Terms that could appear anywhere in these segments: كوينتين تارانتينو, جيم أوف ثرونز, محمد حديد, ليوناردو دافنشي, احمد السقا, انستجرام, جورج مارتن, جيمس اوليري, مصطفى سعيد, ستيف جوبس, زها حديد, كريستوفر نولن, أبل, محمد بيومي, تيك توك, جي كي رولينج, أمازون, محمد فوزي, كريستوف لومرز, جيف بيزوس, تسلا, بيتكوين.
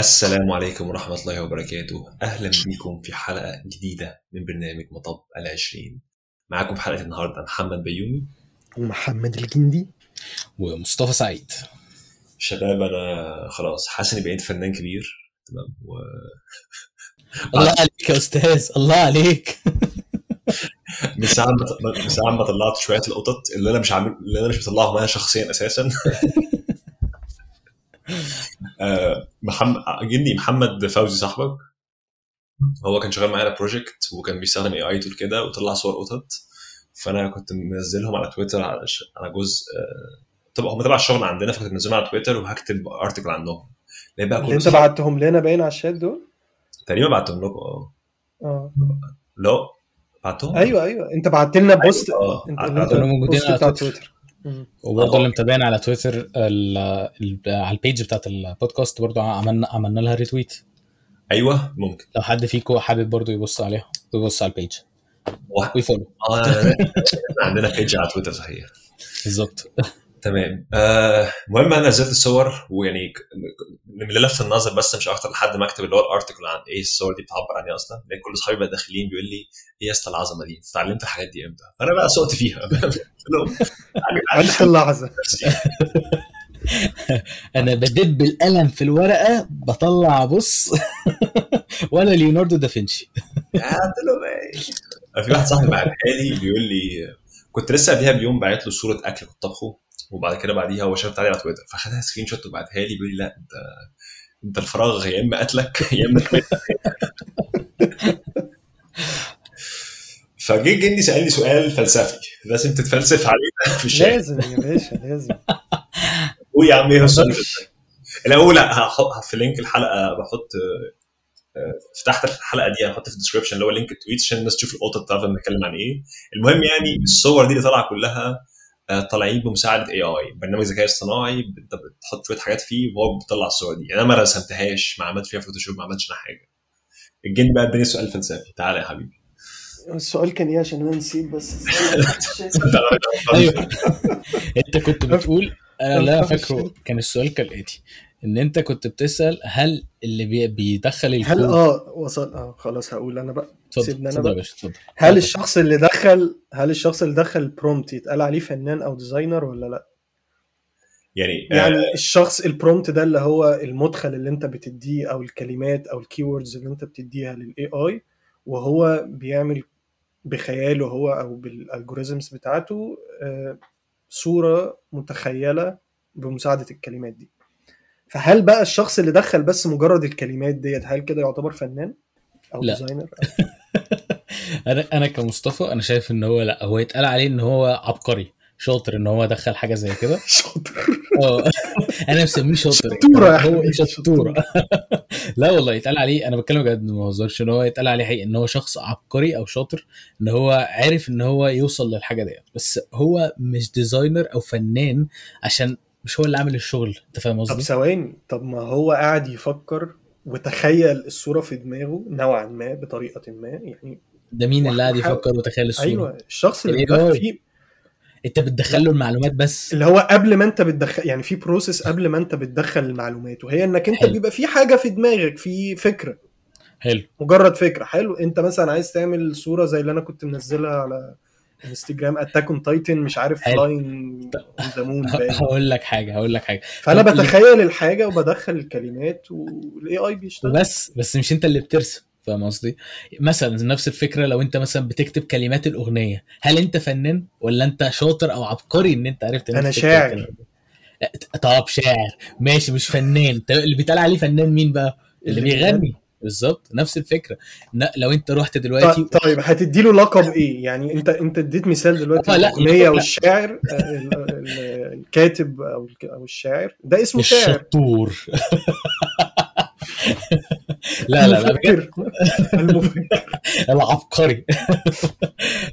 السلام عليكم ورحمة الله وبركاته. أهلا بكم في حلقة جديدة من برنامج مطب 20. معكم في حلقة النهاردة محمد بيومي ومحمد الجندي ومصطفى سعيد. شباب أنا خلاص حاسس إني بقيت فنان كبير، تمام و... الله عليك يا أستاذ، الله عليك. من ساعة ما طلعت شوية القطط اللي أنا مش بطلعهم أنا شخصيا أساسا. محمد فوزي صاحبك هو كان شغال معانا بروجكت وكان بيستخدم اي تول كده وطلع صور قطط، فانا كنت منزلهم على تويتر على جزء طبعا هم تبع الشغل عندنا، فكنت منزلهم على تويتر وهكتب ارتكل عنهم. انت بعتهم لنا باين على الشات دول تقريبا؟ بعتهم لكم. لا بعتهم. ايوه انت بعت لنا بوست. انت موجودين على تويتر وبرضه اللي متابعين على تويتر على البيج بتاعت البودكاست برضه عملنا لها ريتويت. ايوه ممكن لو حد فيكم حابب برضه يبص عليها ويبص على البيج ويفولو. عندنا بيج على تويتر صحيح بالظبط. تمام. المهم انا نزلت الصور ويعني من لفت النظر بس مش اكتر لحد ما اكتب اللي هو الارتكل عن ايه الصور دي بتعبر عني اصلا. لقيت كل اصحابي بقى داخلين بيقول لي ايه يا اسطى العظمه دي، اتعلمت الحاجات دي امتى؟ فانا بقى سقت فيها عشت اللحظه. انا بدب بالقلم في الورقه بطلع بص ولا ليوناردو دافنشي. في واحد صاحبي بعد حالي بيقول لي كنت لسه قبلها بيوم بعت له صوره اكل كنت طبخه وبعد كده بعديها هو شافت عليها على تويتر فخدها سكرين شوت وبعتها لي بيقول لي لا انت الفراغ يا اما قتلك يا اما تويتر. فجي جندي سألني سؤال فلسفي لازم تتفلسف عليه في الشارع. لازم يا باشا لازم. ويا عم ايه السؤال الاول؟ هحط في لينك الحلقه، بحط فتحت الحلقه دي هحط في الديسكربشن اللي هو لينك التويت عشان الناس تشوف القطط تعرف بنتكلم عن ايه. المهم يعني الصور دي اللي طالعه كلها طالعين بمساعده AI برنامج ذكاء اصطناعي، انت بتحط شويه حاجات فيه وهو بيطلع الصور دي. انا ما رسمتهاش، ما عملت فيها فوتوشوب، ما عملتش حاجه. الجن بقى اداني سؤال فلسفي. تعالى يا حبيبي السؤال كان ايه عشان انا نسيت بس. ايوه انت كنت بتقول انا لا فاكره. كان السؤال كالاتي، ان انت كنت بتسال هل اللي بيدخل الكود هل وصل خلاص هقول انا بقى. سيبنا انا بقى. هل الشخص اللي دخل البرومبت يتقال عليه فنان او ديزاينر ولا لا؟ يعني الشخص البرومبت ده اللي هو المدخل اللي انت بتديه او الكلمات او الكيوردز اللي انت بتديها للاي اي وهو بيعمل بخياله هو او بالالجوريزمز بتاعته صوره متخيله بمساعده الكلمات دي. فهل بقى الشخص اللي دخل بس مجرد الكلمات ديت هل كده يعتبر فنان او ديزاينر؟ انا كمصطفى انا شايف ان هو لا، هو يتقال عليه ان هو عبقري شاطر، ان هو دخل حاجه زي كده. شاطر انا مسميه شاطر. هو شطوره. لا والله يتقال عليه، انا بتكلم بجد ما بهزرش، ان هو يتقال عليه حقيقي ان هو شخص عبقري او شاطر، ان هو عارف ان هو يوصل للحاجه ديت، بس هو مش ديزاينر او فنان عشان مش هو اللي عامل الشغل. انت فاهم قصدي؟ طب ثواني، طب ما هو قاعد يفكر وتخيل الصوره في دماغه نوعا ما بطريقه ما. يعني ده مين اللي قاعد يفكر وتخيل الصوره؟ ايوه الشخص اللي دخل فيه انت بتدخل له المعلومات، بس اللي هو قبل ما انت بتدخل يعني في بروسيس قبل ما انت بتدخل المعلومات، وهي انك انت حلو. بيبقى في حاجه في دماغك، في فكره، حلو، مجرد فكره، حلو. انت مثلا عايز تعمل صوره زي اللي انا كنت منزلها على انستجرام اتاك اون تايتن مش عارف فلاين ذا مون. هقول لك حاجه فانا بتخيل الحاجه وبدخل الكلمات والاي اي بيشتغل، بس مش انت اللي بترسم. فاهم قصدي؟ مثلا نفس الفكره لو انت مثلا بتكتب كلمات الاغنيه، هل انت فنان ولا انت شاطر او عبقري ان انت عرفت ان انا شاعر؟ طب شاعر ماشي، مش فنان. اللي بيتقال عليه فنان مين بقى؟ اللي بيغني. بالظبط نفس الفكره. لو انت رحت دلوقتي طيب هتدي له لقب ايه؟ يعني انت اديت مثال دلوقتي الاغنيه والشاعر، الكاتب او الشاعر ده اسمه شاعر الشطور. لا العبقري.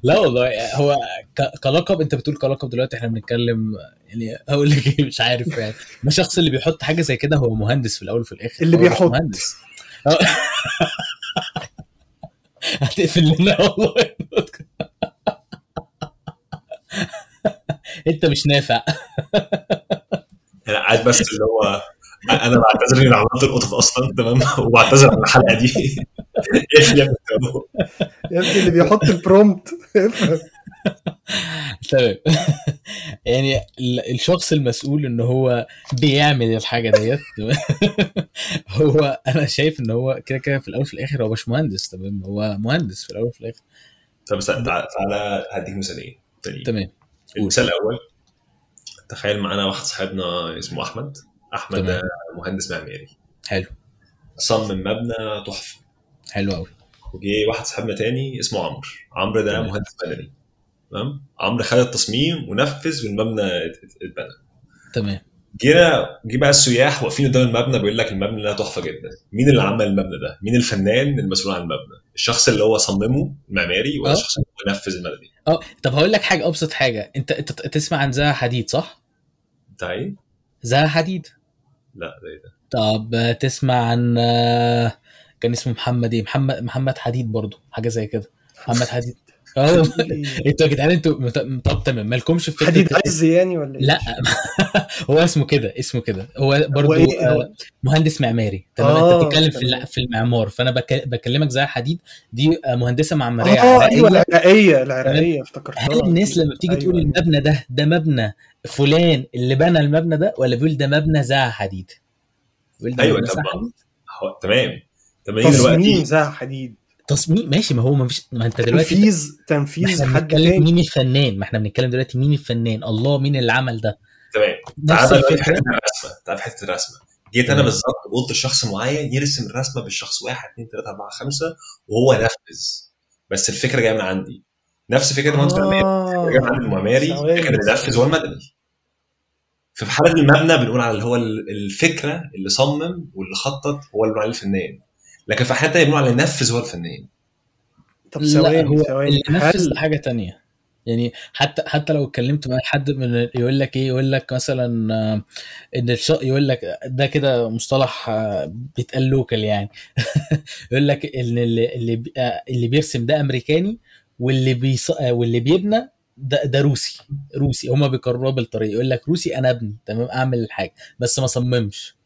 لا والله هو كلقب، انت بتقول كلقب دلوقتي احنا بنتكلم يعني اقول لك مش عارف يعني. ما الشخص اللي بيحط حاجه زي كده هو مهندس في الاول وفي الاخر، اللي بيحط مهندس. هتقفل لنا والله. انت مش نافع. انا قاعد بس اللي هو انا بعتذر اني عملت القطط اصلا تمام, وبعتذر عن الحلقه دي. ايش اللي يا ابني اللي بيحط البرومبت تمام. يعني الشخص المسؤول ان هو بيعمل الحاجه ديت هو انا شايف ان هو كده كده في الاول في الاخر هو مش مهندس تمام, هو مهندس في الاول في الاخر. طب تعالى هديك مثالين تمام. المثال الاول, تخيل معانا واحد صاحبنا اسمه احمد ده مهندس معماري حلو, صمم مبنى تحفه حلو قوي. وجي واحد صاحبنا تاني اسمه عمرو ده مهندس مدني تمام. عمرو خد التصميم ونفذ والمبنى اتبنى تمام. جه بقى السياح واقفين قدام المبنى بيقول لك المبنى ده تحفه جدا. مين اللي عمل المبنى ده؟ مين الفنان المسؤول عن المبنى؟ الشخص اللي هو صممه المعماري ولا الشخص اللي نفذ المبنى؟ طب هقول لك حاجه, ابسط حاجه, انت تسمع عن زها حديد صح؟ طيب زها حديد لا ده. طب تسمع عن كان اسمه محمد ايه, محمد حديد برضو حاجه زي كده, محمد حديد انتوا يا جدعان انتوا طب تمام مالكمش في حديد عز يعني ولا لا؟ هو اسمه كده هو برضو مهندس معماري تمام. انت بتتكلم في المعمار, فانا بكلمك زي حديد دي مهندسه معماريه العراقيه افتكرتها. هل الناس لما بتيجي تقول المبنى ده مبنى فلان اللي بنى المبنى ده, ولا بيقول ده مبنى زها حديد؟ ايوه تمام. تصميم زها حديد تصميم ماشي. ما هو ما فيش, ما انت دلوقتي تنفيذ حد تاني. مين الفنان؟ ما احنا بنتكلم دلوقتي مين الفنان, الله مين اللي عمل ده تمام. تعال حته الرسمه جيت انا بالظبط قلت الشخص معين يرسم الرسمه بالشخص 1 2 3 4 5 وهو نفذ, بس الفكره جايه من عندي نفس فكره المهندس المعماري جايه من المعماري كان بينفذ والمدني. ففي حاله المبنى بنقول على اللي هو الفكره اللي صمم واللي خطط هو اللي عليه الفنان, لكن في حاجه بنقول على نفذ هو الفنان. طب ثواني اللي نفذ حاجه تانية يعني. حتى لو اتكلمت مع حد من يقول لك ايه, يقول لك مثلا ان يقول لك ده كده مصطلح بيتقال لوكال يعني يقول لك ان اللي بيرسم ده امريكاني واللي بيبنى ده روسي. هما بيكرروا بالطريقه, يقول لك روسي انا ابني تمام اعمل الحاجه بس ما صممش.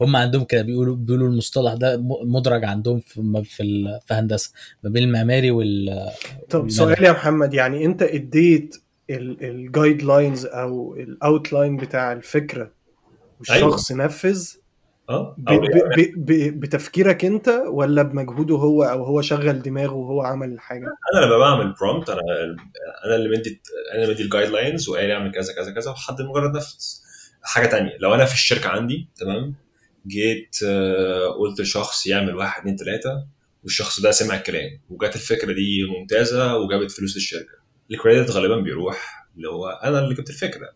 هم عندهم كده بيقولوا المصطلح ده مدرج عندهم في هندسه ما بين المعماري وال. طب سؤال يا محمد, يعني انت اديت الجايد لاينز او الاوتلاين بتاع الفكره والشخص أيوة. نفذ بتفكيرك انت ولا بمجهوده هو, او هو شغل دماغه وهو عمل الحاجه؟ انا لما بعمل برومبت انا اللي بدي, انا بدي الجايد لاينز وقال اعمل كذا كذا كذا وحد مجرد نفذ. حاجه تانية لو انا في الشركه عندي تمام, جيت قلت لشخص يعمل 1 2 3 والشخص ده سمع الكلام وجات الفكره دي ممتازه وجابت فلوس للشركه, الكريدت غالبا بيروح اللي هو انا اللي جبت الفكره.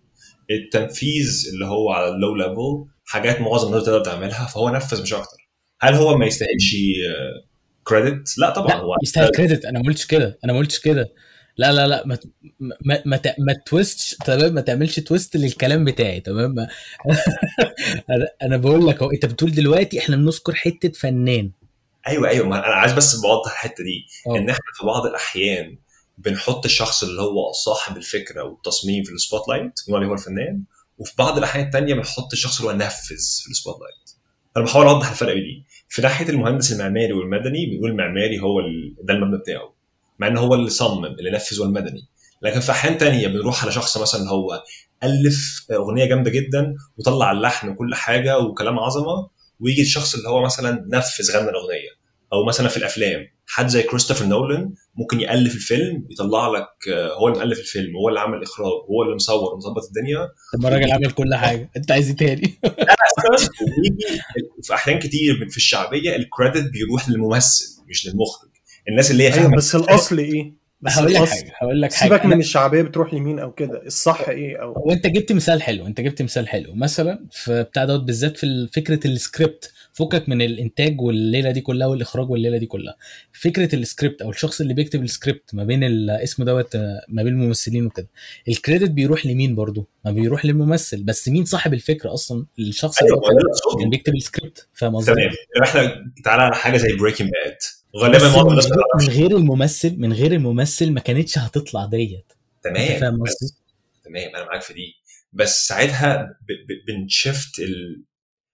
التنفيذ اللي هو على اللو ليفل, حاجات معظم الناس تقدر تعملها فهو نفذ مش اكتر. هل هو ما يستاهلش كريدت؟ لا طبعا هو يستاهل كريدت. انا ما قلتش كده لا ما تويستش تمام, ما تعملش تويست للكلام بتاعي تمام. انا بقول لك هو انت بتقول دلوقتي احنا بنذكر حته فنان. ايوه انا عايز بس بوضح الحته دي ان احنا في بعض الاحيان بنحط الشخص اللي هو صاحب الفكره والتصميم في السبوت لايت اللي هو الفنان, وفي بعض الاحيان الثانيه بنحط الشخص اللي هو نفذ في السبوت لايت. انا بحاول اوضح الفرق دي. في ناحيه المهندس المعماري والمدني بنقول المعماري هو ده المبنى بتاعه مع ان هو اللي صمم اللي نفذ والمدني, لكن في حين تانية بنروح على شخص مثلا هو ألف أغنية جامدة جدا وطلع اللحن وكل حاجة وكلام عظمة, ويجي الشخص اللي هو مثلا نفذ غنى الأغنية. أو مثلا في الأفلام حد زي كريستوفر نولن ممكن يألف الفيلم يطلع لك هو اللي مألف الفيلم, هو اللي عمل إخراج, هو اللي مصور ومظبط الدنيا. طب الراجل عمل كل حاجة أنت عايز تاني؟ في أحيان كتير في الشعبية الكريدت بيروح للممثل مش للمخرج. الناس اللي هي أيوة بس الاصل ايه؟ بس هقول لك حاجه سيبك من الشعبيه بتروح لمين او كده, الصح ايه؟ او انت جبت مثال حلو, مثلا في بتاع دوت بالذات في فكره السكريبت. فكك من الانتاج والليله دي كلها والاخراج والليله دي كلها, فكره السكريبت او الشخص اللي بيكتب السكريبت ما بين الاسم دوت ما بين الممثلين وكده, الكريدت بيروح لمين؟ برضو ما بيروح للممثل, بس مين صاحب الفكره اصلا؟ الشخص اللي بيكتب السكريبت. فاهم قصدي؟ احنا تعالى على حاجه زي بريكنج باد غالبا من غير الممثل ما كانتش هتطلع ديت تمام. فاهم قصدي؟ تمام انا معاك في دي, بس ساعتها بنشفت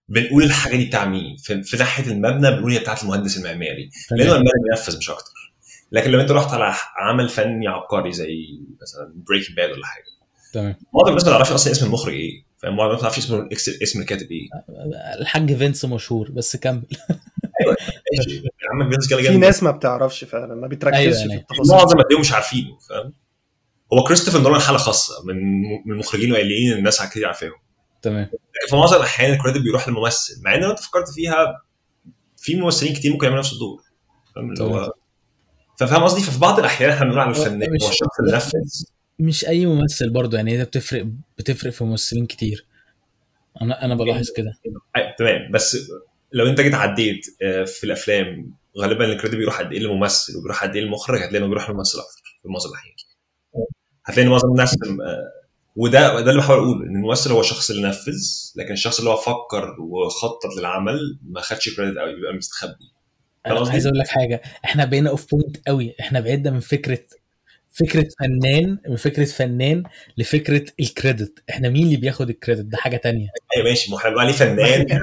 بنقول الحاجه دي بتاع مين في ناحيه المبنى، بنقول هي بتاعه المهندس المعماري لانه المبنى بينفذ مش اكتر. لكن لو انت رحت على عمل فني عبقري زي مثلا بريكنج باد ولا حاجه، تمام، معظم الناس ما تعرفش اصلا اسم المخرج ايه، فاهم؟ معظم الناس ما تعرفش اسم الكاتب ايه. الحاج فينس مشهور بس كمل. ايوه ماشي، عم فينس كده، في ناس ما بتعرفش فعلا، ما بتركزش في التفاصيل، معظم الناس مش عارفينه، فاهم؟ هو كريستوفر نولن حاله خاصه من المخرجين وقليلين الناس كتير عارفاهم، تمام. في معظم الاحيان الكريدت بيروح للممثل، مع ان لو انت فكرت فيها في ممثلين كتير ممكن يعملوا نفس الدور، فاهم؟ اللي هو فاهم قصدي. ففي بعض الاحيان احنا بنقول على الفنان هو الشخص اللي نفذ، مش اي ممثل برضو، يعني ده بتفرق في ممثلين كتير. انا بلاحظ كده، تمام. بس لو انت جيت عديت في الافلام غالبا الكريدت بيروح قد ايه للممثل وبيروح قد ايه للمخرج، هتلاقي بيروح للممثل اكتر في معظم الاحيان، هتلاقي معظم الناس. وده اللي بحاول اقوله، ان الممثل هو الشخص اللي نفذ، لكن الشخص اللي هو فكر وخطط للعمل ما خدش كريدت قوي، بيبقى مستخبي. انا عايز اقول لك حاجه، احنا بقينا اوف بوينت قوي، احنا بعدنا من فكره فنان، من فكره فنان لفكره الكريدت. احنا مين اللي بياخد الكريدت؟ ده حاجه تانية. ايوه ماشي، ما احنا عليه فنان.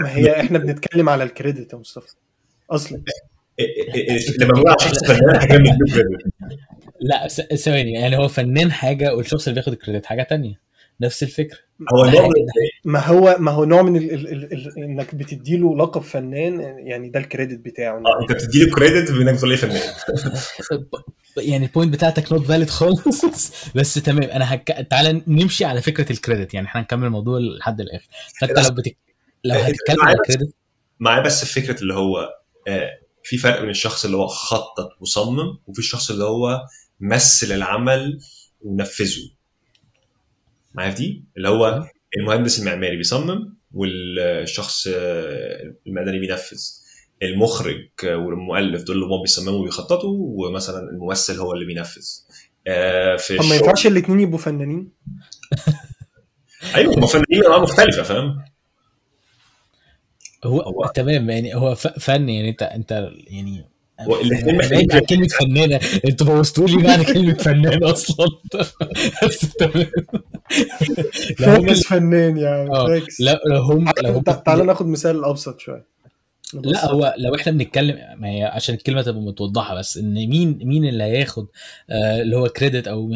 هي احنا بنتكلم على الكريدت يا مصطفى اصلا. لما بقول شخص فنان حاجه من لا ثواني، يعني هو فنان حاجه والشخص اللي بياخد الكريدت حاجه تانية، نفس الفكره. ما هو نوع من انك بتديله لقب فنان، يعني ده الكريدت بتاعه. انت بتديله كريدت بانك بتقول ليه فنان. يعني البوينت بتاعتك نوت فاليد خالص. بس تمام، انا تعال نمشي على فكره الكريدت، يعني احنا هنكمل الموضوع لحد الاخر. فانت لو هتتكلم على الكريدت معايا، بس الفكره اللي هو في فرق بين الشخص اللي هو خطط وصمم وفي الشخص اللي هو مثل العمل ونفذه. معايا في دي؟ اللي هو المهندس المعماري بيصمم والشخص المدني بينفذ، المخرج والمؤلف دول اللي هم بيصمموا ويخططوا، ومثلا الممثل هو اللي بينفذ. طب ما ينفعش الاثنين يبقوا فنانين؟ ايوه، هم فنانين مختلفه، فاهم؟ هو تمام، يعني هو فن، يعني انت يعني الاثنين محتاجين كلمه فنانه. انتوا بوظتوا لي بقى كلمه فنان اصلا. فاكس فنان، يعني فاكس. لو هم تعال ناخد مثال ابسط شويه. لا هو لو احنا بنتكلم، ما هي عشان الكلمه تبقى متوضحه، بس ان مين اللي هياخد اللي هو كريدت، او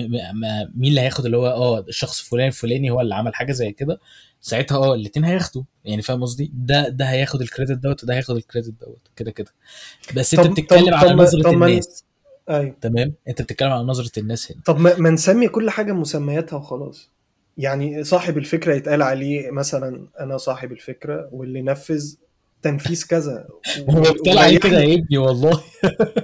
مين اللي هياخد اللي هو الشخص فلاني هو اللي عمل حاجه زي كده، ساعتها الاثنين هياخدوا، يعني فاهم قصدي؟ ده هياخد الكريدت دوت وده هياخد الكريدت دوت، كده. بس انت بتتكلم على نظره الناس. ايوه تمام، انت بتتكلم على نظره الناس هنا. طب ما نسمي كل حاجه مسمياتها وخلاص. يعني صاحب الفكره يتقال عليه مثلا انا صاحب الفكره، واللي نفذ تنفيذ كذا. هو طلع كده يا ابني والله.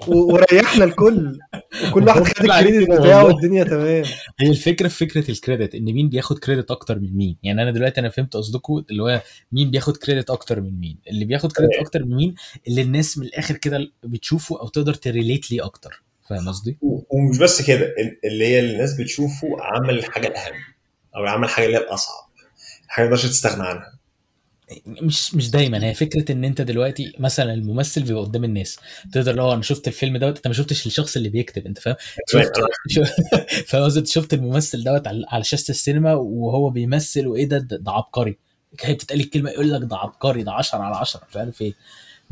وريحنا الكل، وكل واحد خد الكريدت بتاعه والدنيا تمام. هي الفكره في فكره الكريدت، ان مين بياخد كريدت اكتر من مين. يعني انا دلوقتي فهمت قصدكم، اللي هو مين بياخد كريدت اكتر من مين، اللي بياخد كريدت اكتر من مين اللي الناس من الاخر كده بتشوفه او تقدر تريليت ليه اكتر، فاهم قصدي؟ ومش بس كده، اللي هي الناس بتشوفه عمل الحاجه الاهم او عمل حاجه اللي هي الاصعب، حاجه مش تستغنى عنها. مش دايما. هي فكره ان انت دلوقتي مثلا الممثل بيبقى قدام الناس، تقدر لو انا شفت الفيلم دوت، انت ما شفتش الشخص اللي بيكتب، انت فاهم؟ شفت الممثل دوت على شاشه السينما وهو بيمثل، وايه ده عبقري، هي بتتقال الكلمه يقول لك ده عبقري، ده 10 على 10 مش عارف ايه.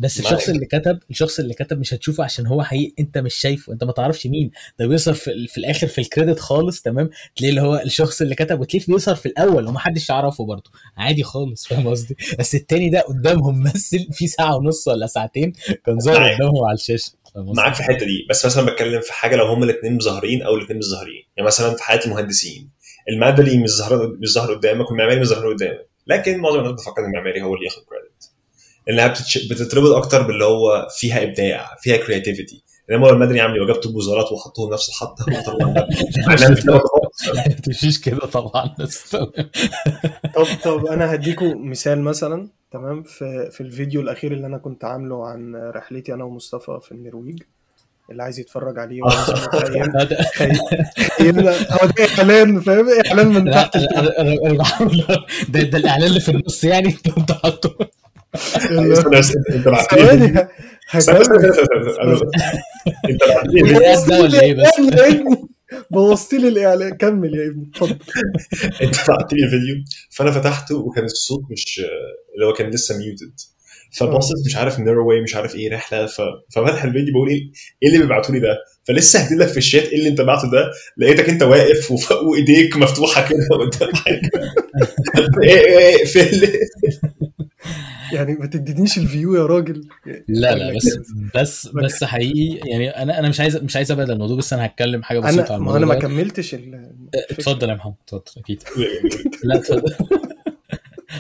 بس الشخص اللي كتب مش هتشوفه، عشان هو حقيقي انت مش شايفه، انت ما تعرفش مين ده. بيظهر في الاخر في الكريدت خالص، تمام، تلاقيه اللي هو الشخص اللي كتب، وتلاقيه بيظهر في الاول ومحدش يعرفه برضه، عادي خالص، فاهم قصدي؟ بس التاني ده قدامهم مثل في ساعه ونص ولا ساعتين، كان ظاهر قدامهم على الشاشه. معاك في الحته دي، بس مثلا بتكلم في حاجه لو هم الاثنين مظاهرين او الاثنين مش ظاهرين. يعني مثلا في حياه المهندسين، المدني مش ظاهر قدامك، والمعماري مش ظاهر قدامك، لكن معظم الناس بتفكر المعماري هو اللي ياخد كريدت، انها بتتربط اكتر باللي هو فيها ابداع، فيها كرياتيفيتي. انما المدني عامل وجاب طوب وزارات وحطهم نفس الحطه وطلعوا مش كده طبعا. طب انا هديكم مثال مثلا، تمام، في الفيديو الاخير اللي انا كنت عامله عن رحلتي انا ومصطفى في النرويج، اللي عايز يتفرج عليه هو ده اعلان، فاهم؟ اعلان من تحت. ده الاعلان اللي في النص، يعني انت حاطه. انت بعتني بوظت لي الاعلان. كمل يا ابني اتفضل. انت بعت لي الفيديو فانا فتحته وكان الصوت مش اللي هو كان لسه ميوتد، فبصيت مش عارف نيروي مش عارف ايه رحله، ففتح الفيديو بقول ايه اللي بيبعتوا لي ده، فلسه هديلك في الشات ايه اللي انت بعته ده، لقيتك انت واقف وايديك مفتوحه كده قدام حاجه. ايه يعني ما تدينيش الفيو يا راجل. لا بس حقيقي يعني انا مش عايز ابعد عن الموضوع، بس انا هتكلم حاجه بسيطه عن الموضوع. انا ما كملتش. اتفضل يا محمد اتفضل. اكيد لا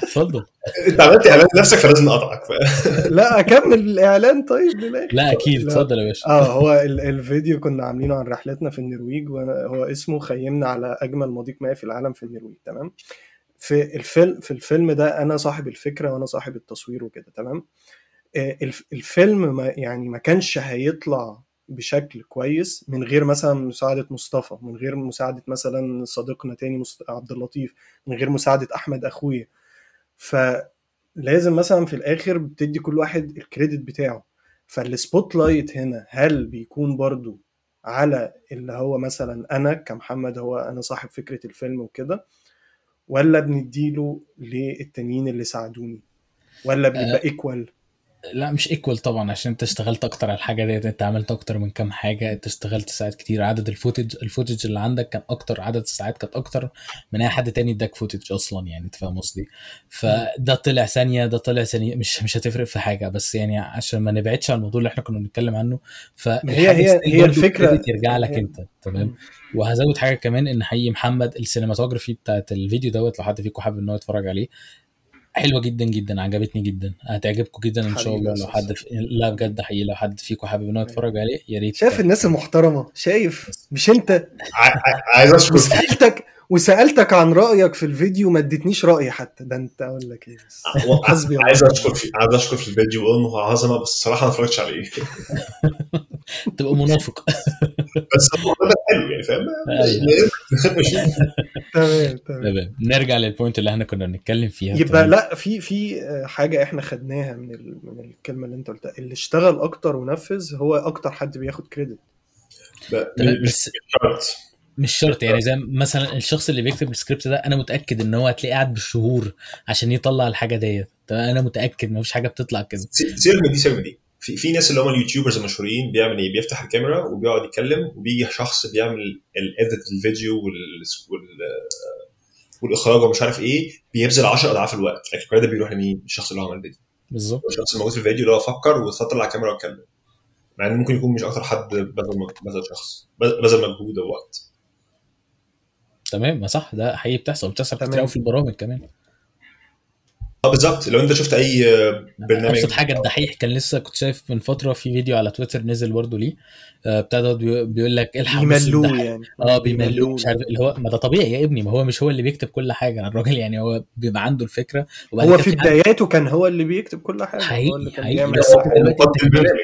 اتفضل. انت عملت اعلان نفسك فلازم اقطعك. لا اكمل الاعلان طيب للاخر. لا اكيد اتفضل يا باشا. هو الفيديو كنا عاملينه عن رحلتنا في النرويج، وهو اسمه خيمنا على اجمل مضيق مائي في العالم في النرويج. تمام. في الفيلم ده انا صاحب الفكره وانا صاحب التصوير وكده. تمام. الفيلم ما كانش هيطلع بشكل كويس من غير مثلا مساعده مصطفى، من غير مساعده مثلا صديقنا تاني عبد اللطيف، من غير مساعده احمد اخويا. فلازم مثلا في الاخر بتدي كل واحد الكريدت بتاعه. فالسبوت لايت هنا هل بيكون برضو على اللي هو مثلا انا كمحمد، هو انا صاحب فكره الفيلم وكده، ولا بنديله للتانيين اللي ساعدوني، ولا بيبقى ايكوال؟ لا مش ايكوال طبعا، عشان انت اشتغلت اكتر على الحاجه ديت. انت عملت اكتر من كام حاجه، انت اشتغلت ساعات كتير. عدد الفوتج اللي عندك كان اكتر، عدد الساعات كانت اكتر من اي حد تاني اداك فوتج اصلا، يعني انت فاهم قصدي. فده طلع ثانيه ده طلع ثانيه، مش هتفرق في حاجه. بس يعني عشان ما نبعدش عن الموضوع اللي احنا كنا بنتكلم عنه، هي الفكره ترجع لك انت. تمام. وهزود حاجه كمان، ان حقيقي محمد السينماتوجرافي بتاعت الفيديو دوت لو حد فيكم حابب ان هو يتفرج عليه حلوه جدا جدا، عجبتني جدا، هتعجبكم جدا ان شاء الله. لو حد لا بجد حقيقي لو حد فيكم حابب انه يتفرج عليه يا ريت. شايف الناس المحترمه، شايف مش انت عايز اشكرك. وسالتك عن رايك في الفيديو ما اديتنيش رايي حتى، ده انت اقول لك ايه. عايز اشكر في الفيديو انه عظمه، بس الصراحه ما اتفرجتش عليه. تبقى منافق. بس الموضوع حلو يعني، فاهم. تمام. نرجع للبوينت اللي احنا كنا بنتكلم فيها. يبقى لا، في حاجه احنا خدناها من الكلمه اللي انت قلتها، اللي اشتغل اكتر ونفذ هو اكتر حد بياخد كريدت. مش شرط يعني. زي مثلا الشخص اللي بيكتب السكريبت ده، انا متاكد ان هو هتلاقيه قاعد بالشهور عشان يطلع الحاجه ديت. انا متاكد ما فيش حاجه بتطلع كده. سيرمدي في ناس اللي هم اليوتيوبرز المشهورين بيعمل ايه، بيفتح الكاميرا وبيقعد يتكلم، وبيجي شخص بيعمل الاديت الفيديو والاخراج ومش عارف ايه، بيبذل 10 اضعاف الوقت. لكن كده بيروح لمين؟ الشخص اللي عمل الفيديو بالظبط، الشخص الموجود في الفيديو اللي هو فكر وطلع على الكاميرا واتكلم. مع ان ممكن يكون مش اكتر حد بذل شخص بذل مجهود ووقت. تمام. ما صح، ده حقيقي بتحصل كتير قوي في البرامج كمان. بالظبط. لو انت شفت اي برنامج، ابسط حاجه الدحيح كان لسه كنت شايف من فتره في فيديو على تويتر نزل برضه ليه بتاع ده، بيقول لك الحق بيملوه يعني. بيملوه مش عارف اللي هو. ما ده طبيعي يا ابني، ما هو مش هو اللي بيكتب كل حاجه الراجل، يعني هو بيبقى عنده الفكره، وبعدين هو في بداياته كان هو اللي بيكتب كل حاجه، هو اللي كان بيعمل.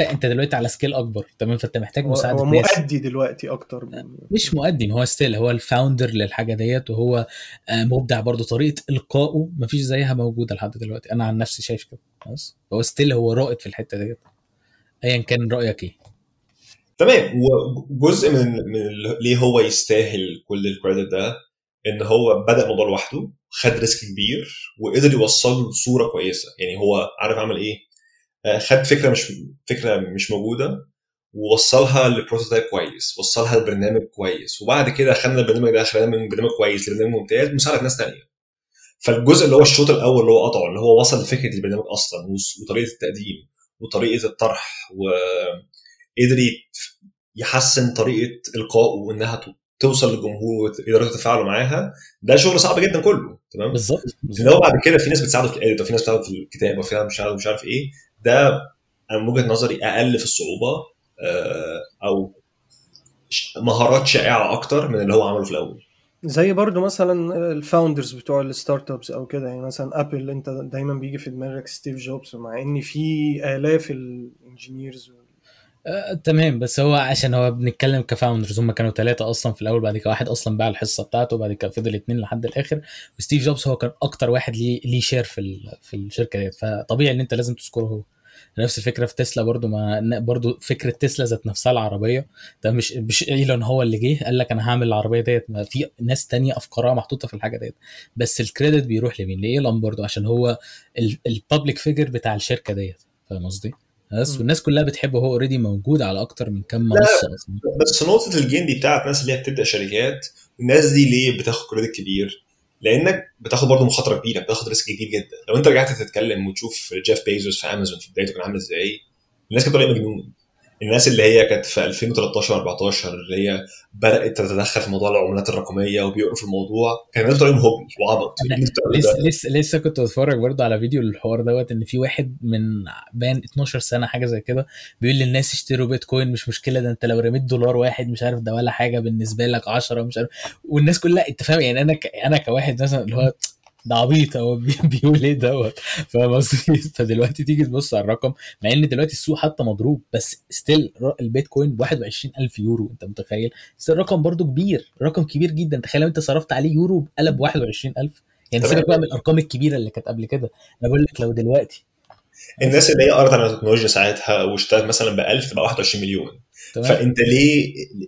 انت دلوقتي على سكيل اكبر. تمام. فانت محتاج مساعده ناس. هو مؤدي دلوقتي اكتر مش مقدم، هو ستيل هو الفاوندر للحاجه ديت، وهو مبدع برضو. طريقه القائه مفيش زيها موجوده لحد دلوقتي، انا عن نفسي شايف كده. خلاص هو ستيل هو رائد في الحته ديت، ايا كان رايك ايه. تمام. وجزء من ليه هو يستاهل كل الكريدت ده، ان هو بدا الموضوع لوحده، خد ريسك كبير، وقدر يوصل له صوره كويسه. يعني هو عارف عمل ايه، خد فكرة مش موجودة ووصلها لبروتوتايب كويس، ووصلها لبرنامج كويس، وبعد كده خلنا البرنامج ده خلينا من برنامج كويس لبرنامج ممتاز مساعدة ناس تانية. فالجزء اللي هو الشوط الأول اللي هو قطعه، اللي هو وصل لفكرة البرنامج أصلا وطريقة التقديم وطريقة الطرح، وقدر يحسن طريقة إلقائه وإنها توصل للجمهور وإدارة تفاعله معاها. ده شغل صعب جدا كله. تمام. بالظبط. لو بعد كده في ناس بتساعده في الإديت، وفي ناس بتساعده في الكتابة، وفي ناس بتساعده مش عارف إيه. ده أنا من وجهة نظري أقل في الصعوبة، أو مهارات شائعة أكتر من اللي هو عمله في الأول. زي برضو مثلا الفاوندرز بتوع الستارت أبس أو كده، يعني مثلا أبل أنت دايما بيجي في دماغك ستيف جوبس، مع إن في آلاف الانجينيرز. تمام. بس هو عشان هو بنتكلم كفاوندرز، هم كانوا 3 اصلا في الاول، بعد كده واحد اصلا باع الحصه بتاعته، وبعد كده فضل 2 لحد الاخر. وستيف جوبز هو كان اكتر واحد ليه شير في الشركه دي، فطبيعي ان انت لازم تذكره هو. نفس الفكره في تسلا برضو, ما برضو فكره تسلا ذات نفسها العربيه ده مش ايلون هو اللي جه قال لك انا هعمل العربيه ديت, ما في ناس تانية افكارها محطوطه في الحاجه ديت, بس الكريدت بيروح لمين؟ لايلون برضو عشان هو البابليك فيجر بتاع الشركه ديت, فاهم قصدي؟ بس والناس كلها بتحبه, هو اوريدي موجود على اكتر من كام منصه. بس نقطه الجين دي بتاعت ناس اللي هي بتبدا شركات, الناس دي ليه بتاخد كريدت كبير؟ لانك بتاخد برضه مخاطره كبيره, بتاخد ريسك كبير جدا. لو انت رجعت تتكلم وتشوف جيف بيزوس في امازون في بدايته كان عامل ازاي, الناس كانت طالعه مجنونه. الناس اللي هي كانت في 2013 14 اللي هي بدات تتدخل في موضوع العملات الرقميه وبيقروا في الموضوع, كانوا طالعين هبل وعبط. لسه كنت بتفرج برضه على فيديو الحوار دوت, ان في واحد من بان 12 سنه حاجه زي كده بيقول للناس اشتروا بيتكوين مش مشكله, ده انت لو رميت $1 واحد مش عارف ده ولا حاجه بالنسبه لك 10 مش عارف, والناس كلها اتفاهم. يعني انا كواحد مثلا اللي هو ده عبيط هو بيقول ايه دوت, فاهم قصدي؟ فدلوقتي تيجي تبص على الرقم, مع ان دلوقتي السوق حتى مضروب, بس ستيل البيتكوين $21,000, انت متخيل؟ بس الرقم برضو كبير, رقم كبير جدا. تخيل انت صرفت عليه يورو بقلب 21,000, يعني سيبك بقى من الارقام الكبيره اللي كانت قبل كده. انا بقول لك لو دلوقتي الناس اللي هي قرت على التكنولوجيا ساعتها واشتغلت مثلا ب1000 بقى 21 مليون. فانت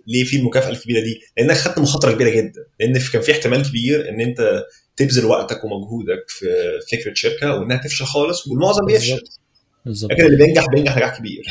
ليه في المكافاه الكبيره دي؟ لانك خدت مخاطره كبيره جدا, لان كان في احتمال كبير ان انت تبذل وقتك ومجهودك في فكره شركه وانها تفشل خالص, والمعظم بيفشل. لكن اللي بينجح نجاح كبير.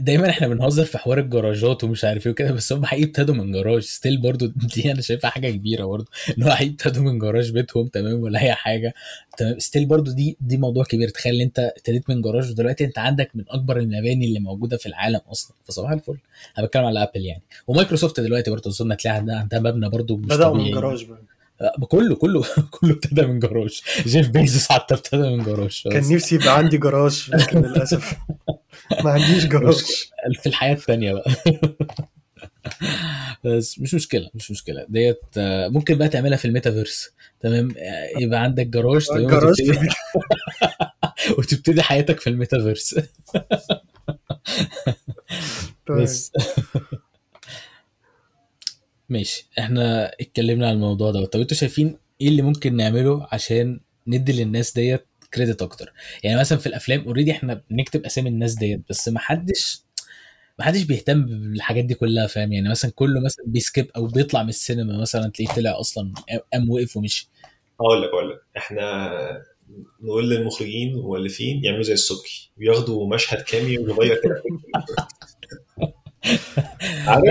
ودايما احنا بنهزر في حوار الجراجات ومش عارف ايه وكده, بس هم حقيقي ابتدوا من جراج. ستيل برضو دي انا شايفها حاجه كبيره برضو, ان هو حقيقي ابتدوا من جراج بيتهم, تمام؟ ولا هي حاجه, تمام؟ ستيل برضو دي موضوع كبير. تخيل انت ابتديت من جراج ودلوقتي انت عندك من اكبر المباني اللي موجوده في العالم اصلا, فصباح الفل. انا بتكلم على ابل يعني, ومايكروسوفت دلوقتي برضو وصلنا تلاقي عندها مبنى برضو بدا من جراج, كله ابتدى من جراج. جيف بيزوس حتى ابتدى من جراج. كان نفسي يبقى عندي جراج, لكن للاسف ما عنديش جراج في الحياه الثانيه بقى. بس مش مشكله ديت ممكن بقى تعملها في الميتافيرس, تمام؟ يبقى عندك جراج, تمام, وتبتدي حياتك في الميتافيرس. بس ماشي, احنا اتكلمنا على الموضوع ده. طب انتوا شايفين ايه اللي ممكن نعمله عشان ندي للناس ديت كريدت اكتر؟ يعني مثلا في الافلام اوريدي احنا بنكتب اسامي الناس ديت, بس ما حدش بيهتم بالحاجات دي كلها, فاهم؟ يعني مثلا كله مثلا بيسكيب او بيطلع من السينما, مثلا تلاقيه طلع اصلا قام وقف ومشي. اقول لك احنا نقول للمخرجين والمؤلفين يعملوا زي السبكي وياخدوا مشهد كامل ويغير كده. عارف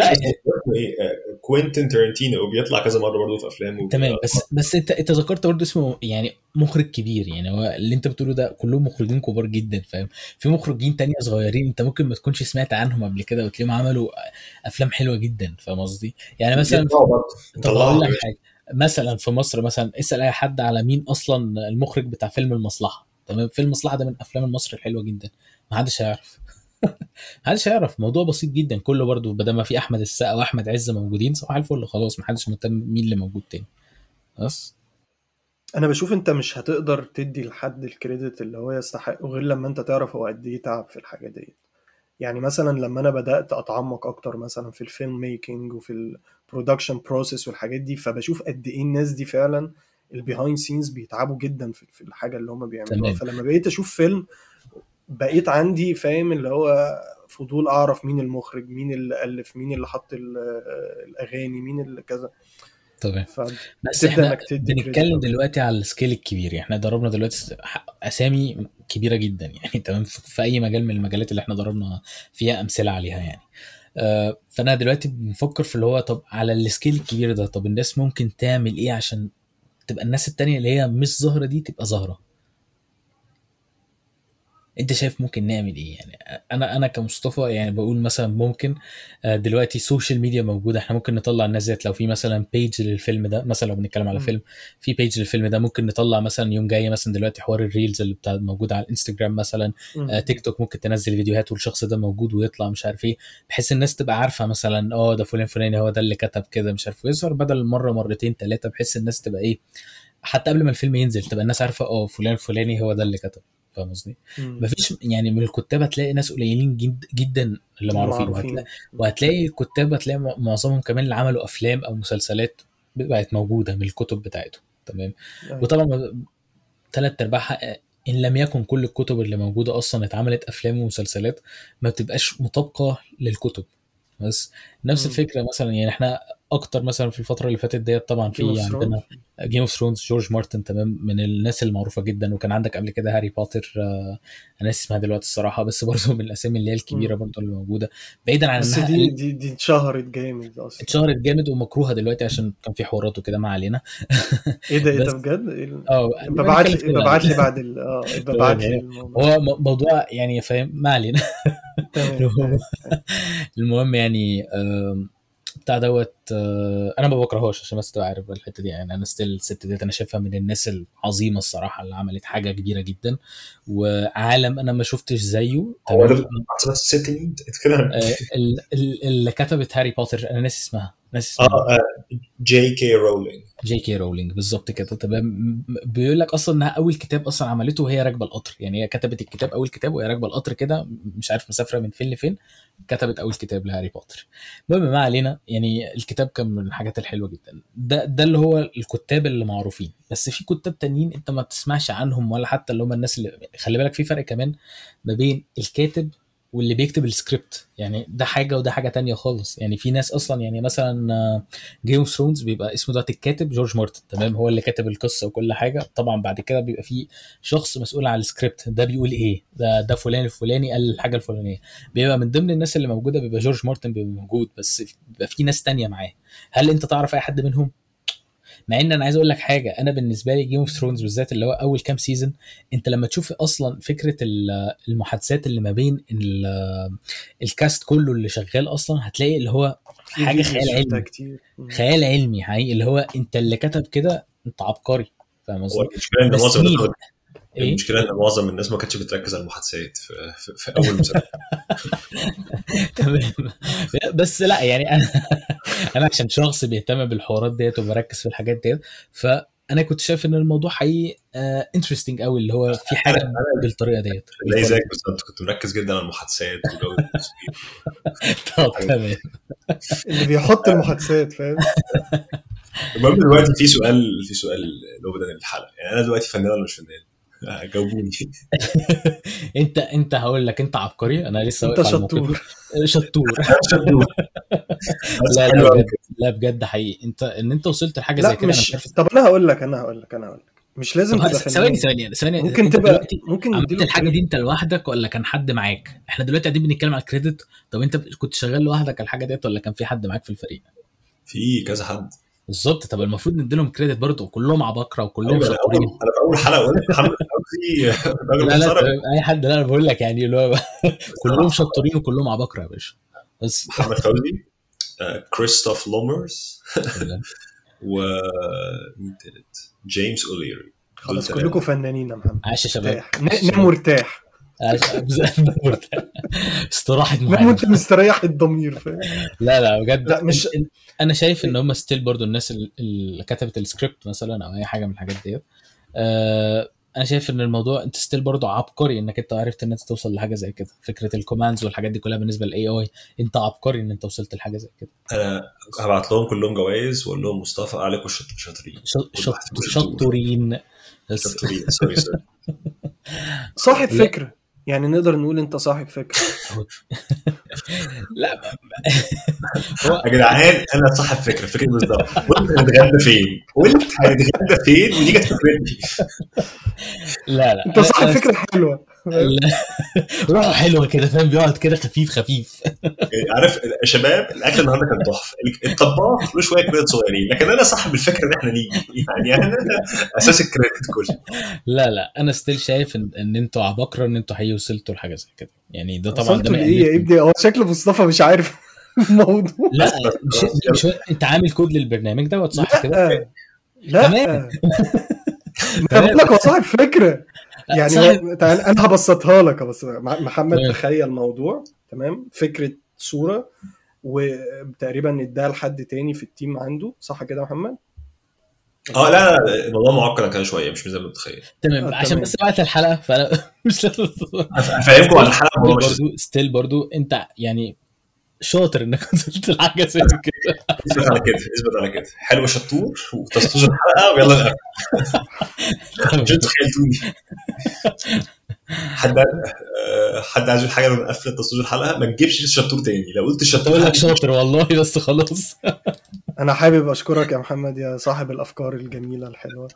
كوينتين تارانتينو بيطلع كذا مره برضه في افلامه, تمام؟ بس انت ذكرت برضه اسمه, يعني مخرج كبير. يعني هو اللي انت بتقوله ده كلهم مخرجين كبار جدا, فاهم؟ في مخرجين تانية صغيرين انت ممكن ما تكونش سمعت عنهم قبل كده وتلاقيهم عملوا افلام حلوه جدا, فاهم قصدي؟ يعني مثلا مثلا في مصر, مثلا اسال اي حد على مين اصلا المخرج بتاع فيلم المصلحه, تمام؟ فيلم المصلحه ده من افلام المصري الحلوه جدا, ما حدش هيعرف. محدش يعرف. موضوع بسيط جدا, كله برضو بدل ما في احمد السقا واحمد عز موجودين صباح الفل, خلاص محدش مهتم مين اللي موجود تاني. بس انا بشوف انت مش هتقدر تدي لحد الكريدت اللي هو يستحقه غير لما انت تعرف هو قد ايه تعب في الحاجه دي. يعني مثلا لما انا بدات اتعمق اكتر مثلا في الفيلم ميكنج وفي البرودكشن بروسيس والحاجات دي, فبشوف قد ايه الناس دي فعلا البيهايند سينز بيتعبوا جدا في الحاجه اللي هم بيعملوها. فلما بقيت اشوف فيلم بقيت عندي فاهم اللي هو فضول اعرف مين المخرج, مين اللي الف, مين اللي حط الاغاني, مين اللي كذا. طبعا بس احنا بنتكلم دلوقتي على السكيل الكبير. احنا ضربنا دلوقتي اسامي كبيره جدا يعني, تمام؟ في اي مجال من المجالات اللي احنا ضربنا فيها امثله عليها يعني. فانا دلوقتي بنفكر في اللي هو طب على السكيل الكبير ده, طب الناس ممكن تعمل ايه عشان تبقى الناس التانية اللي هي مش ظاهره دي تبقى ظاهره؟ انت شايف ممكن نعمل ايه؟ يعني انا كمصطفى يعني بقول مثلا ممكن دلوقتي السوشيال ميديا موجوده, احنا ممكن نطلع الناس ديت. لو في مثلا بيج للفيلم ده, مثلا لو بنتكلم على فيلم, في بيج للفيلم ده ممكن نطلع مثلا يوم جاي مثلا دلوقتي حوار الريلز اللي بتاع موجود على الانستجرام مثلا, تيك توك ممكن تنزل فيديوهات والشخص ده موجود ويطلع مش عارف ايه, بحيث الناس تبقى عارفه مثلا ده فلان فلاني هو ده اللي كتب كده مش عارف, يظهر بدل مره مرتين ثلاثه, بحيث الناس تبقى ايه حتى قبل ما الفيلم ينزل تبقى الناس عارفه فلان فلاني هو ده اللي كتب, فاهم قصدي؟ مفيش يعني من الكتابه تلاقي ناس قليلين جدا اللي معروفين, وهتلاقي الكتابه تلاقي معظمهم كمان اللي عملوا افلام او مسلسلات بقت موجوده من الكتب بتاعتهم, تمام؟ وطبعا 3/4 ارباعها إن لم يكن كل الكتب اللي موجودة أصلا اتعملت أفلام ومسلسلات ما بتبقاش مطابقة للكتب. بس نفس الفكرة مثلا يعني احنا أكتر مثلا في الفترة اللي فاتت ديت طبعا في عندنا جيم أوف ثرونز. جورج مارتن تمام من الناس المعروفة جدا, وكان عندك قبل كده هاري بوتر أنا اسمها دلوقتي الصراحة بس برضو من الأسامي اللي هي الكبيرة برضو اللي موجودة بعيدا عن بس دي اتشهرت جامد أصلا, اتشهرت جامد ومكروهة دلوقتي عشان كان في حوارات وكده. ما علينا. إيه ده إيه بجد؟ ببعتلي بعد هو موضوع يعني فاهم. ما علينا. المهم يعني بتاع دوت انا ما بكرهوش عشان بس تبقى عارف الحته دي. يعني انا ستيل الست ديت انا شايفها من الناس العظيمه الصراحه اللي عملت حاجه كبيره جدا وعالم انا ما شفتش زيه. تمام الست دي بتتكلم اللي كتبت هاري بوتر انا ناسي اسمها جي كي رولينج. جي كي رولينج بالظبط كده تمام. بيقول لك اصلا انها اول كتاب اصلا عملته وهي راكبه القطر, يعني هي كتبت الكتاب اول كتاب وهي راكبه القطر كده مش عارف مسافره من فين لفين, كتبت اول كتاب لهاري بوتر. المهم ما علينا, يعني الكتاب كان من الحاجات الحلوه جدا. ده اللي هو الكتاب اللي معروفين. بس في كتاب تانيين انت ما تسمعش عنهم ولا حتى اللي هم الناس اللي خلي بالك في فرق كمان ما بين الكاتب واللي بيكتب السكريبت, يعني ده حاجه وده حاجه تانية خالص. يعني في ناس اصلا يعني مثلا جيم اوف ثرونز بيبقى اسمه ده الكاتب جورج مارتن تمام, هو اللي كاتب القصه وكل حاجه. طبعا بعد كده بيبقى في شخص مسؤول على السكريبت, ده بيقول ايه ده فلان الفلاني قال الحاجه الفلانيه, بيبقى من ضمن الناس اللي موجوده بيبقى جورج مارتن بيبقى موجود, بس بيبقى في ناس تانية معاه. هل انت تعرف اي حد منهم؟ مع ان انا عايز اقول لك حاجه, انا بالنسبه لي جيم اوف ثرونز بالذات اللي هو اول كام سيزون, انت لما تشوف اصلا فكره المحادثات اللي ما بين الكاست كله اللي شغال اصلا هتلاقي اللي هو حاجه خيال علمي كتير. خيال علمي حقيقي اللي هو انت اللي كتب كده انت عبقري, فاهم قصدي؟ المشكله ان معظم الناس ما كانتش بتركز على المحادثات في اول مسلسل. تمام. بس لا يعني انا عشان شخص بيهتم بالحوارات ديت وبركز في الحاجات ديت, فانا كنت شايف ان الموضوع حقيقي انترستينج قوي اللي هو في حاجه بالطريقه ديت. لا زيك بالظبط كنت مركز جدا على المحادثات وجو التصوير. تمام اللي بيحط المحادثات فاهم. المهم دلوقتي في سؤال لو بدنا الحلقه, يعني انا دلوقتي فنان ولا مش فنان؟ جاوبوني. انت هقول لك انت عبقري, انا لسه واقف على الموقف. شطور. لا بجد حقيقي انت ان انت وصلت لحاجه زي كده. طب انا هقول لك مش لازم تبقى فنان. ثواني ممكن تبقى ممكن الحاجه دي انت لوحدك ولا كان حد معاك؟ احنا دلوقتي قاعدين بنتكلم على الكريدت. طب انت كنت شغال لوحدك الحاجه ديت ولا كان في حد معاك في الفريق؟ في كذا حد بالظبط. طب المفروض نديلهم كريدت برضه, وكلهم عباقره وكلهم شاطرين. انا اول حلقه قلت محمد فوزي اي حد. لا انا بقول لك يعني اللي كلهم شاطرين وكلهم عباقره يا باشا. بس محمد فوزي, كريستوف لومرز, و جيمس اوليري. خلاص كلكم فنانين يا محمد. عاش يا شباب. نام مرتاح. استراحه محمد. انت مستريح الضمير فاهم. لا بجد مش انا شايف ان هم ستيل برضو الناس اللي كتبت السكريبت مثلا او اي حاجه من الحاجات دي, انا شايف ان الموضوع انت ستيل برضو عبقري انك انت عرفت ان انت توصل لحاجه زي كده. فكره الكوماندز والحاجات دي كلها بالنسبه للاي اي انت عبقري ان انت وصلت لحاجه زي كده. انا هبعت لهم كلهم جوائز واقول لهم مصطفى عليكم شطورين. سوري صاحب فكره, يعني نقدر نقول انت صاحب فكره. لا يا جدعان انا صاحب فكره بالظبط. قلت هنتغدى فين ودي كانت فكرتي. لا انت صاحب فكره حلوه. روح حلوه كده فاهم, بيقعد كده خفيف. عارف شباب الاكل النهارده كان تحفه, الطباخ له شويه كريدت صغيرين, لكن انا صاحب الفكره ان احنا نيجي يعني انا اساس الكريدت كله. لا انا ستيل شايف ان انتوا عباقره ان انتوا هيوصلتوا لحاجه زي كده. يعني ده طبعا ده ايه يبدا هو شكله مصطفى مش عارف الموضوع. لا مش انت عامل كود للبرنامج ده وتصح كده. لا بقول لك هو صاحب فكره يعني تعال انا هبسطها لك. بس محمد تخيل الموضوع تمام, فكره صوره وتقريبا اداها لحد تاني في التيم عنده, صح كده محمد؟ لا الموضوع معقد كان شويه مش زي ما بتخيل. تمام عشان بس وقت الحلقه فانا مش هفهمكم على الحلقه. برضو ستيل برضو انت يعني شاطر انك قلت الحاجه زي كده. اثبت على كده، اثبت على كده. حلو شطور وتستوج الحلقه ويلا نقفل. جد خيلتوني. حد عايز حاجه من قفله تستوج الحلقه ما تجيبش الشطور تاني. لو قلت الشطور لك شاطر والله بس خلاص. انا حابب اشكرك يا محمد يا صاحب الافكار الجميله الحلوه.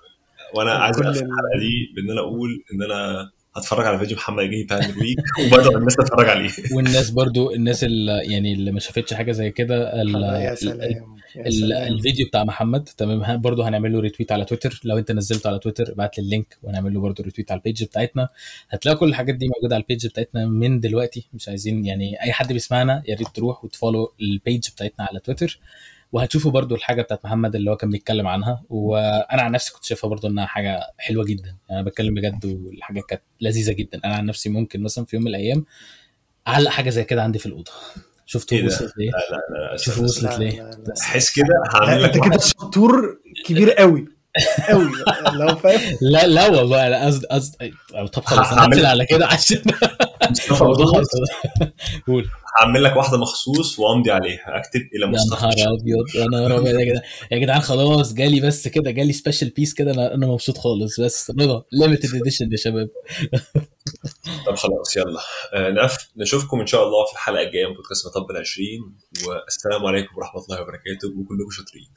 وانا عايز الحلقه دي بان انا اقول ان انا هتفرج على فيديو محمد جاي باند ويك وبرضه الناس تتفرج عليه. والناس برضو الناس اللي يعني اللي ما شافتش حاجه زي كده الفيديو بتاع محمد تمام برضو هنعمل له ريتويت على تويتر. لو انت نزلته على تويتر ابعت لي اللينك ونعمل له برضو ريتويت على البيج بتاعتنا. هتلاقي كل الحاجات دي موجوده على البيج بتاعتنا من دلوقتي. مش عايزين يعني اي حد بيسمعنا يا ريت تروح وتفولو البيج بتاعتنا على تويتر وهتشوفوا برضو الحاجه بتاعت محمد اللي هو كان بيتكلم عنها. وانا عن نفسي كنت شايفها برضو انها حاجه حلوه جدا. انا بتكلم بجد والحاجه كانت لذيذه جدا. انا عن نفسي ممكن مثلا في يوم من الايام اعلق حاجه زي كده عندي في الاوضه. شفتوا إيه وصلت ليه؟ شوفوا وصلت ليه. احس كده هعمل لك كده شطور كبير قوي قوي لو فاهم. لا لا والله انا قصدي طب خلاص هعمل على كده عشان قول هعمل لك واحده مخصوص وامضي عليها اكتب الى مصطفى. يا ابيض انا رابع يا جدعان يا جدعان خلاص جالي بس كده جالي سبيشال بيس كده. انا مبسوط خالص بس رضا ليميتد اديشن يا شباب. طب خلاص يلا نشوفكم ان شاء الله في الحلقه الجايه من بودكاست مطب 20. والسلام عليكم ورحمه الله وبركاته وكلكم شاطرين.